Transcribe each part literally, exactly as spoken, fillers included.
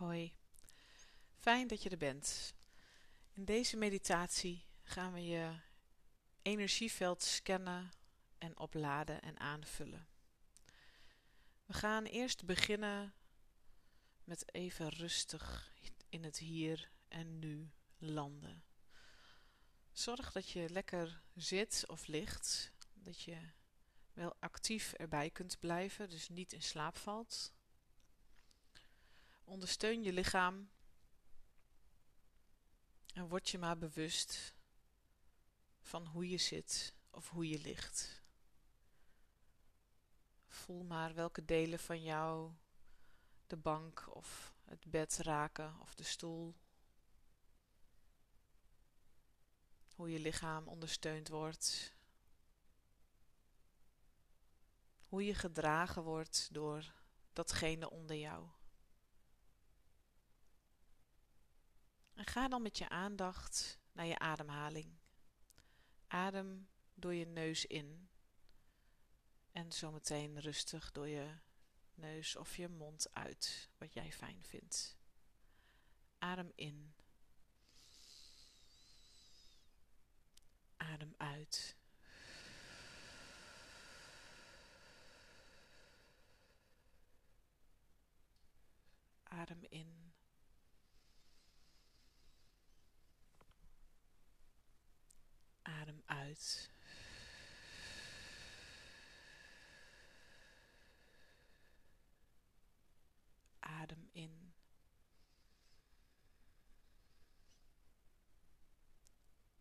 Hoi, fijn dat je er bent. In deze meditatie gaan we je energieveld scannen en opladen en aanvullen. We gaan eerst beginnen met even rustig in het hier en nu landen. Zorg dat je lekker zit of ligt, dat je wel actief erbij kunt blijven, dus niet in slaap valt. Ondersteun je lichaam en word je maar bewust van hoe je zit of hoe je ligt. Voel maar welke delen van jou de bank of het bed raken of de stoel. Hoe je lichaam ondersteund wordt. Hoe je gedragen wordt door datgene onder jou. En ga dan met je aandacht naar je ademhaling. Adem door je neus in. En zometeen rustig door je neus of je mond uit, wat jij fijn vindt. Adem in. Adem uit. Adem in. Adem uit. Adem in.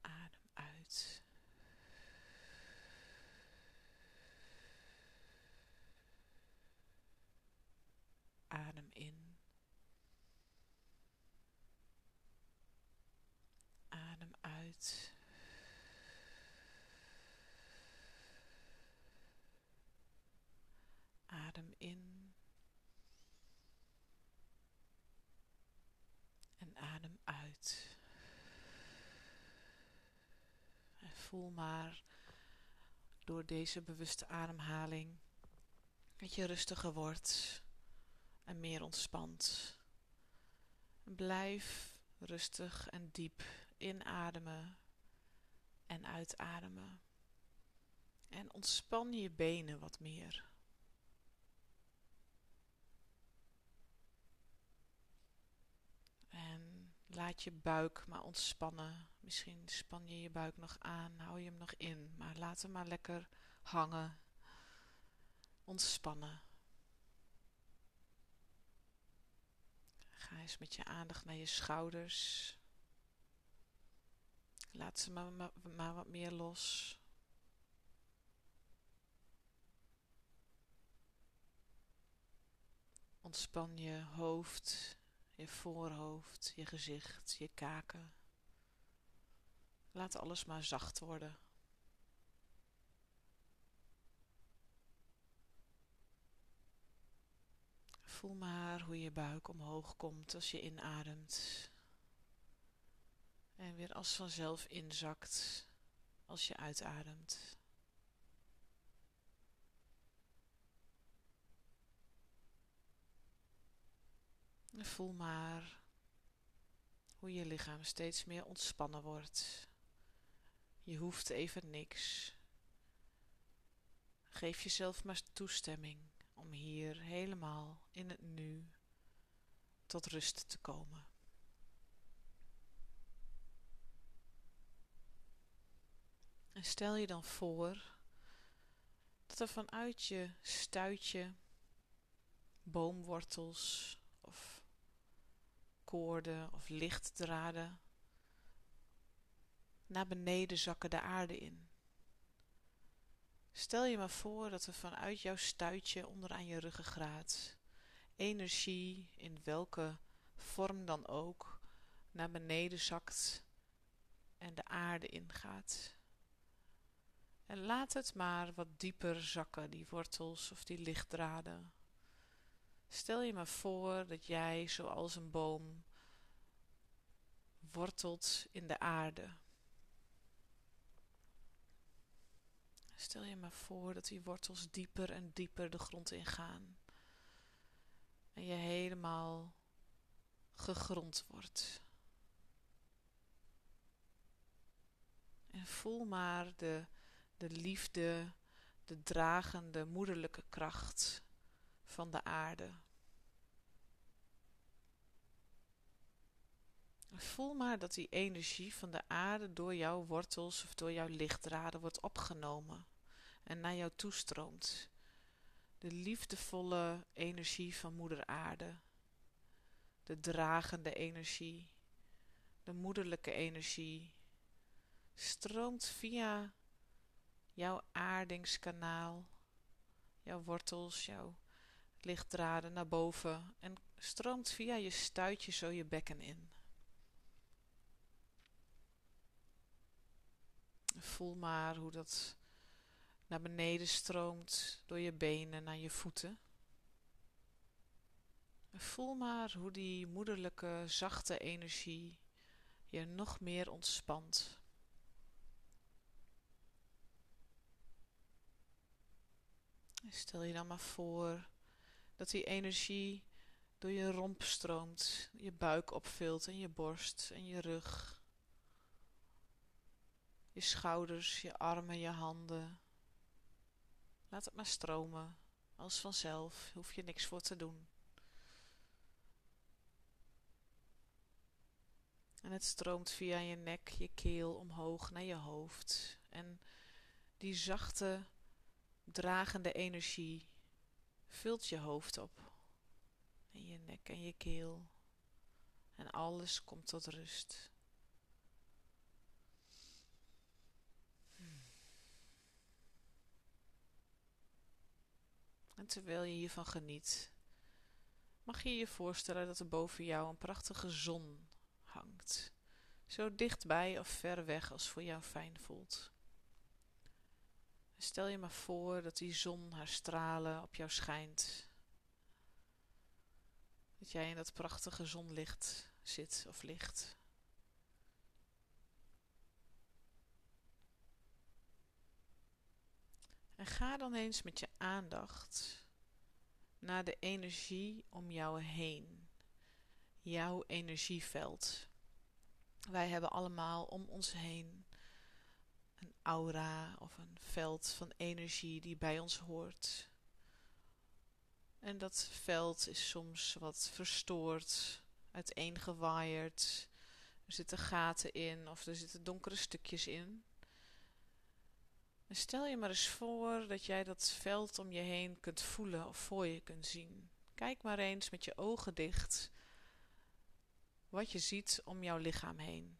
Adem uit. Adem in. Adem uit. Adem in en adem uit. En voel maar door deze bewuste ademhaling dat je rustiger wordt en meer ontspant. En blijf rustig en diep inademen en uitademen. En ontspan je benen wat meer. Laat je buik maar ontspannen. Misschien span je je buik nog aan, hou je hem nog in, maar laat hem maar lekker hangen. Ontspannen. Ga eens met je aandacht naar je schouders. Laat ze maar, maar, maar wat meer los. Ontspan je hoofd. Je voorhoofd, je gezicht, je kaken. Laat alles maar zacht worden. Voel maar hoe je buik omhoog komt als je inademt. En weer als vanzelf inzakt als je uitademt. En voel maar hoe je lichaam steeds meer ontspannen wordt. Je hoeft even niks. Geef jezelf maar toestemming om hier helemaal in het nu tot rust te komen. En stel je dan voor dat er vanuit je stuitje boomwortels of koorden of lichtdraden naar beneden zakken de aarde in. Stel je maar voor dat er vanuit jouw stuitje onderaan je ruggengraat energie in welke vorm dan ook naar beneden zakt en de aarde ingaat. En laat het maar wat dieper zakken, die wortels of die lichtdraden. Stel je maar voor dat jij, zoals een boom, wortelt in de aarde. Stel je maar voor dat die wortels dieper en dieper de grond ingaan. En je helemaal gegrond wordt. En voel maar de, de liefde, de dragende moederlijke kracht van de aarde. Voel maar dat die energie van de aarde door jouw wortels of door jouw lichtdraden wordt opgenomen en naar jou toestroomt. De liefdevolle energie van moeder aarde, de dragende energie, de moederlijke energie, stroomt via jouw aardingskanaal, jouw wortels, jouw lichtdraden naar boven en stroomt via je stuitje zo je bekken in. Voel maar hoe dat naar beneden stroomt door je benen naar je voeten. Voel maar hoe die moederlijke, zachte energie je nog meer ontspant. Stel je dan maar voor dat die energie door je romp stroomt, je buik opvult en je borst en je rug. Je schouders, je armen, je handen. Laat het maar stromen, als vanzelf, hoef je niks voor te doen. En het stroomt via je nek, je keel omhoog naar je hoofd. En die zachte, dragende energie vult je hoofd op. En je nek en je keel. En alles komt tot rust. En terwijl je hiervan geniet, mag je je voorstellen dat er boven jou een prachtige zon hangt. Zo dichtbij of ver weg als voor jou fijn voelt. En stel je maar voor dat die zon haar stralen op jou schijnt. Dat jij in dat prachtige zonlicht zit of ligt. En ga dan eens met je aandacht naar de energie om jou heen, jouw energieveld. Wij hebben allemaal om ons heen een aura of een veld van energie die bij ons hoort. En dat veld is soms wat verstoord, uiteengewaaid, er zitten gaten in of er zitten donkere stukjes in. En stel je maar eens voor dat jij dat veld om je heen kunt voelen of voor je kunt zien. Kijk maar eens met je ogen dicht wat je ziet om jouw lichaam heen.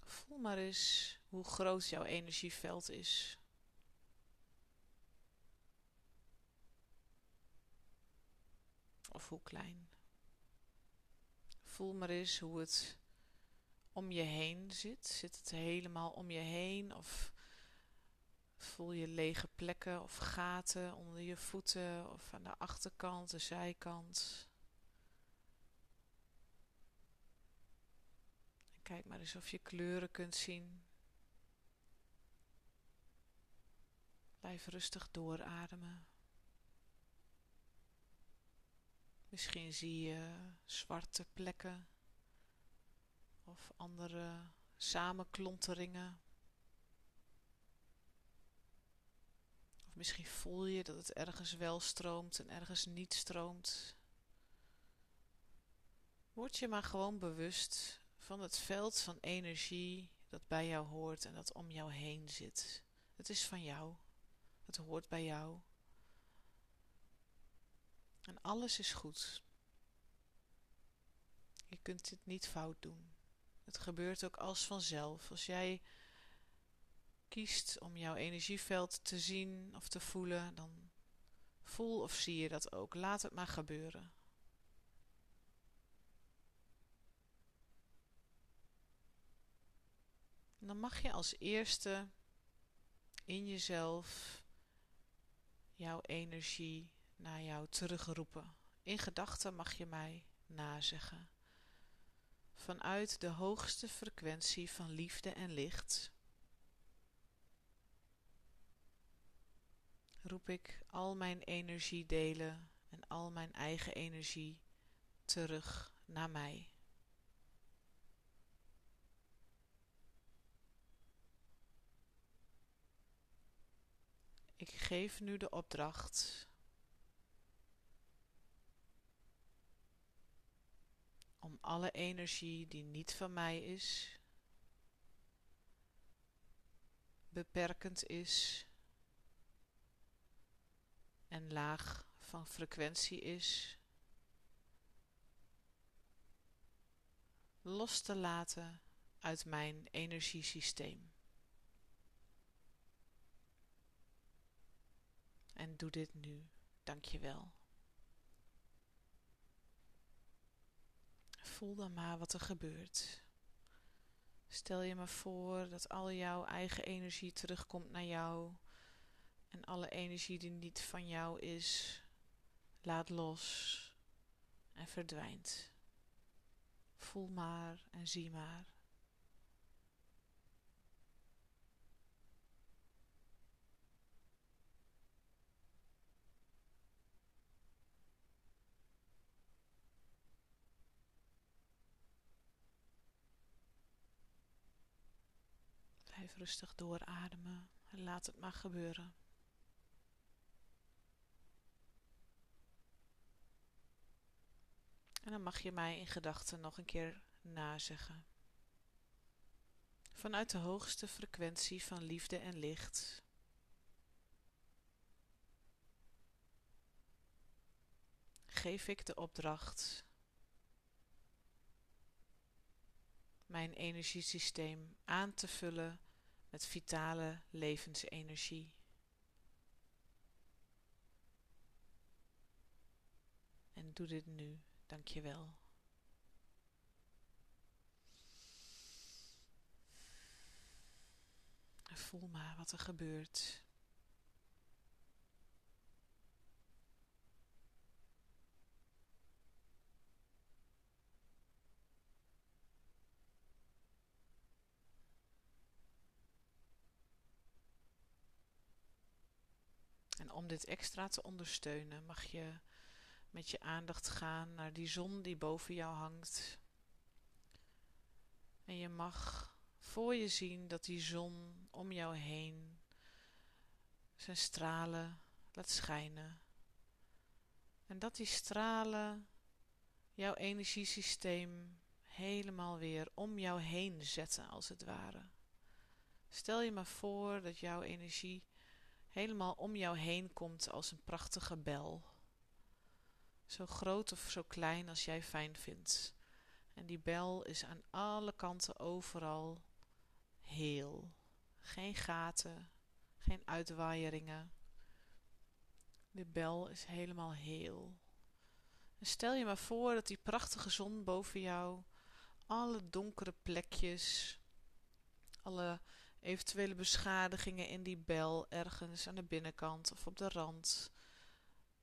Voel maar eens hoe groot jouw energieveld is. Of hoe klein. Voel maar eens hoe het om je heen zit. Zit het helemaal om je heen? Of voel je lege plekken of gaten onder je voeten of aan de achterkant, de zijkant? En kijk maar eens of je kleuren kunt zien. Blijf rustig doorademen. Misschien zie je zwarte plekken. Of andere samenklonteringen. Of misschien voel je dat het ergens wel stroomt en ergens niet stroomt. Word je maar gewoon bewust van het veld van energie dat bij jou hoort en dat om jou heen zit. Het is van jou. Het hoort bij jou. En alles is goed. Je kunt dit niet fout doen. Het gebeurt ook als vanzelf. Als jij kiest om jouw energieveld te zien of te voelen, dan voel of zie je dat ook. Laat het maar gebeuren. En dan mag je als eerste in jezelf jouw energie naar jou terugroepen. In gedachten mag je mij nazeggen. Vanuit de hoogste frequentie van liefde en licht roep ik al mijn energiedelen en al mijn eigen energie terug naar mij. Ik geef nu de opdracht om alle energie die niet van mij is, beperkend is en laag van frequentie is, los te laten uit mijn energiesysteem. En doe dit nu. Dankjewel. Voel dan maar wat er gebeurt. Stel je maar voor dat al jouw eigen energie terugkomt naar jou. En alle energie die niet van jou is, laat los en verdwijnt. Voel maar en zie maar. Blijf rustig doorademen en laat het maar gebeuren. En dan mag je mij in gedachten nog een keer nazeggen. Vanuit de hoogste frequentie van liefde en licht. Geef ik de opdracht mijn energiesysteem aan te vullen met vitale levensenergie. En doe dit nu. Dankjewel. Voel maar wat er gebeurt. En om dit extra te ondersteunen mag je met je aandacht gaan naar die zon die boven jou hangt. En je mag voor je zien dat die zon om jou heen zijn stralen laat schijnen. En dat die stralen jouw energiesysteem helemaal weer om jou heen zetten als het ware. Stel je maar voor dat jouw energie helemaal om jou heen komt als een prachtige bel. Zo groot of zo klein als jij fijn vindt. En die bel is aan alle kanten overal heel. Geen gaten, geen uitwaaieringen. De bel is helemaal heel. En stel je maar voor dat die prachtige zon boven jou alle donkere plekjes, alle eventuele beschadigingen in die bel ergens aan de binnenkant of op de rand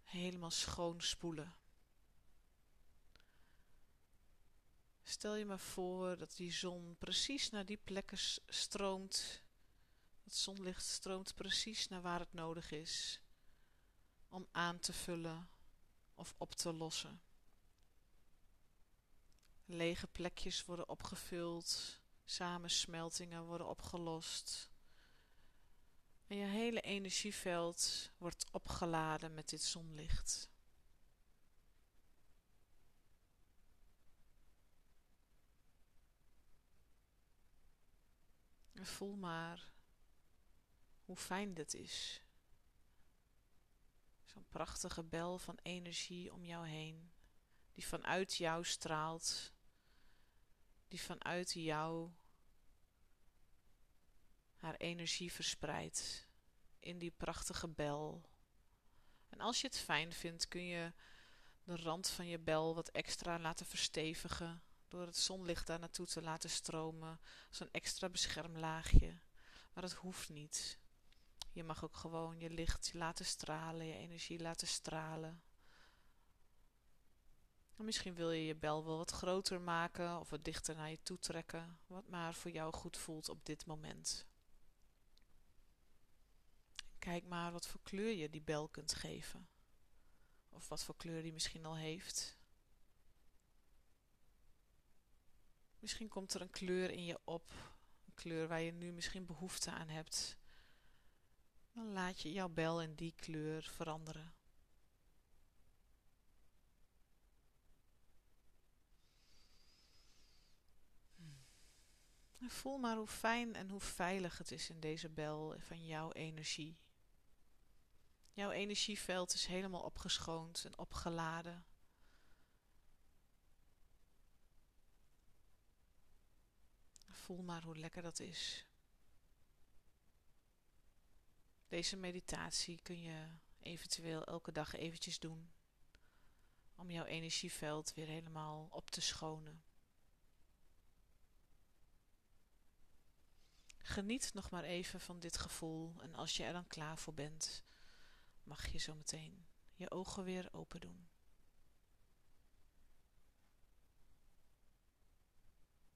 helemaal schoon spoelen. Stel je maar voor dat die zon precies naar die plekken stroomt. Het zonlicht stroomt precies naar waar het nodig is om aan te vullen of op te lossen. Lege plekjes worden opgevuld, samensmeltingen worden opgelost. En je hele energieveld wordt opgeladen met dit zonlicht. En voel maar hoe fijn dit is. Zo'n prachtige bel van energie om jou heen, die vanuit jou straalt, die vanuit jou haar energie verspreidt in die prachtige bel. En als je het fijn vindt, kun je de rand van je bel wat extra laten verstevigen door het zonlicht daar naartoe te laten stromen als een extra beschermlaagje. Maar dat hoeft niet. Je mag ook gewoon je licht laten stralen, je energie laten stralen. En misschien wil je je bel wel wat groter maken of wat dichter naar je toe trekken, wat maar voor jou goed voelt op dit moment. Kijk maar wat voor kleur je die bel kunt geven. Of wat voor kleur die misschien al heeft. Misschien komt er een kleur in je op. Een kleur waar je nu misschien behoefte aan hebt. Dan laat je jouw bel in die kleur veranderen. En voel maar hoe fijn en hoe veilig het is in deze bel van jouw energie. Jouw energieveld is helemaal opgeschoond en opgeladen. Voel maar hoe lekker dat is. Deze meditatie kun je eventueel elke dag eventjes doen. Om jouw energieveld weer helemaal op te schonen. Geniet nog maar even van dit gevoel en als je er dan klaar voor bent, mag je zo meteen je ogen weer open doen.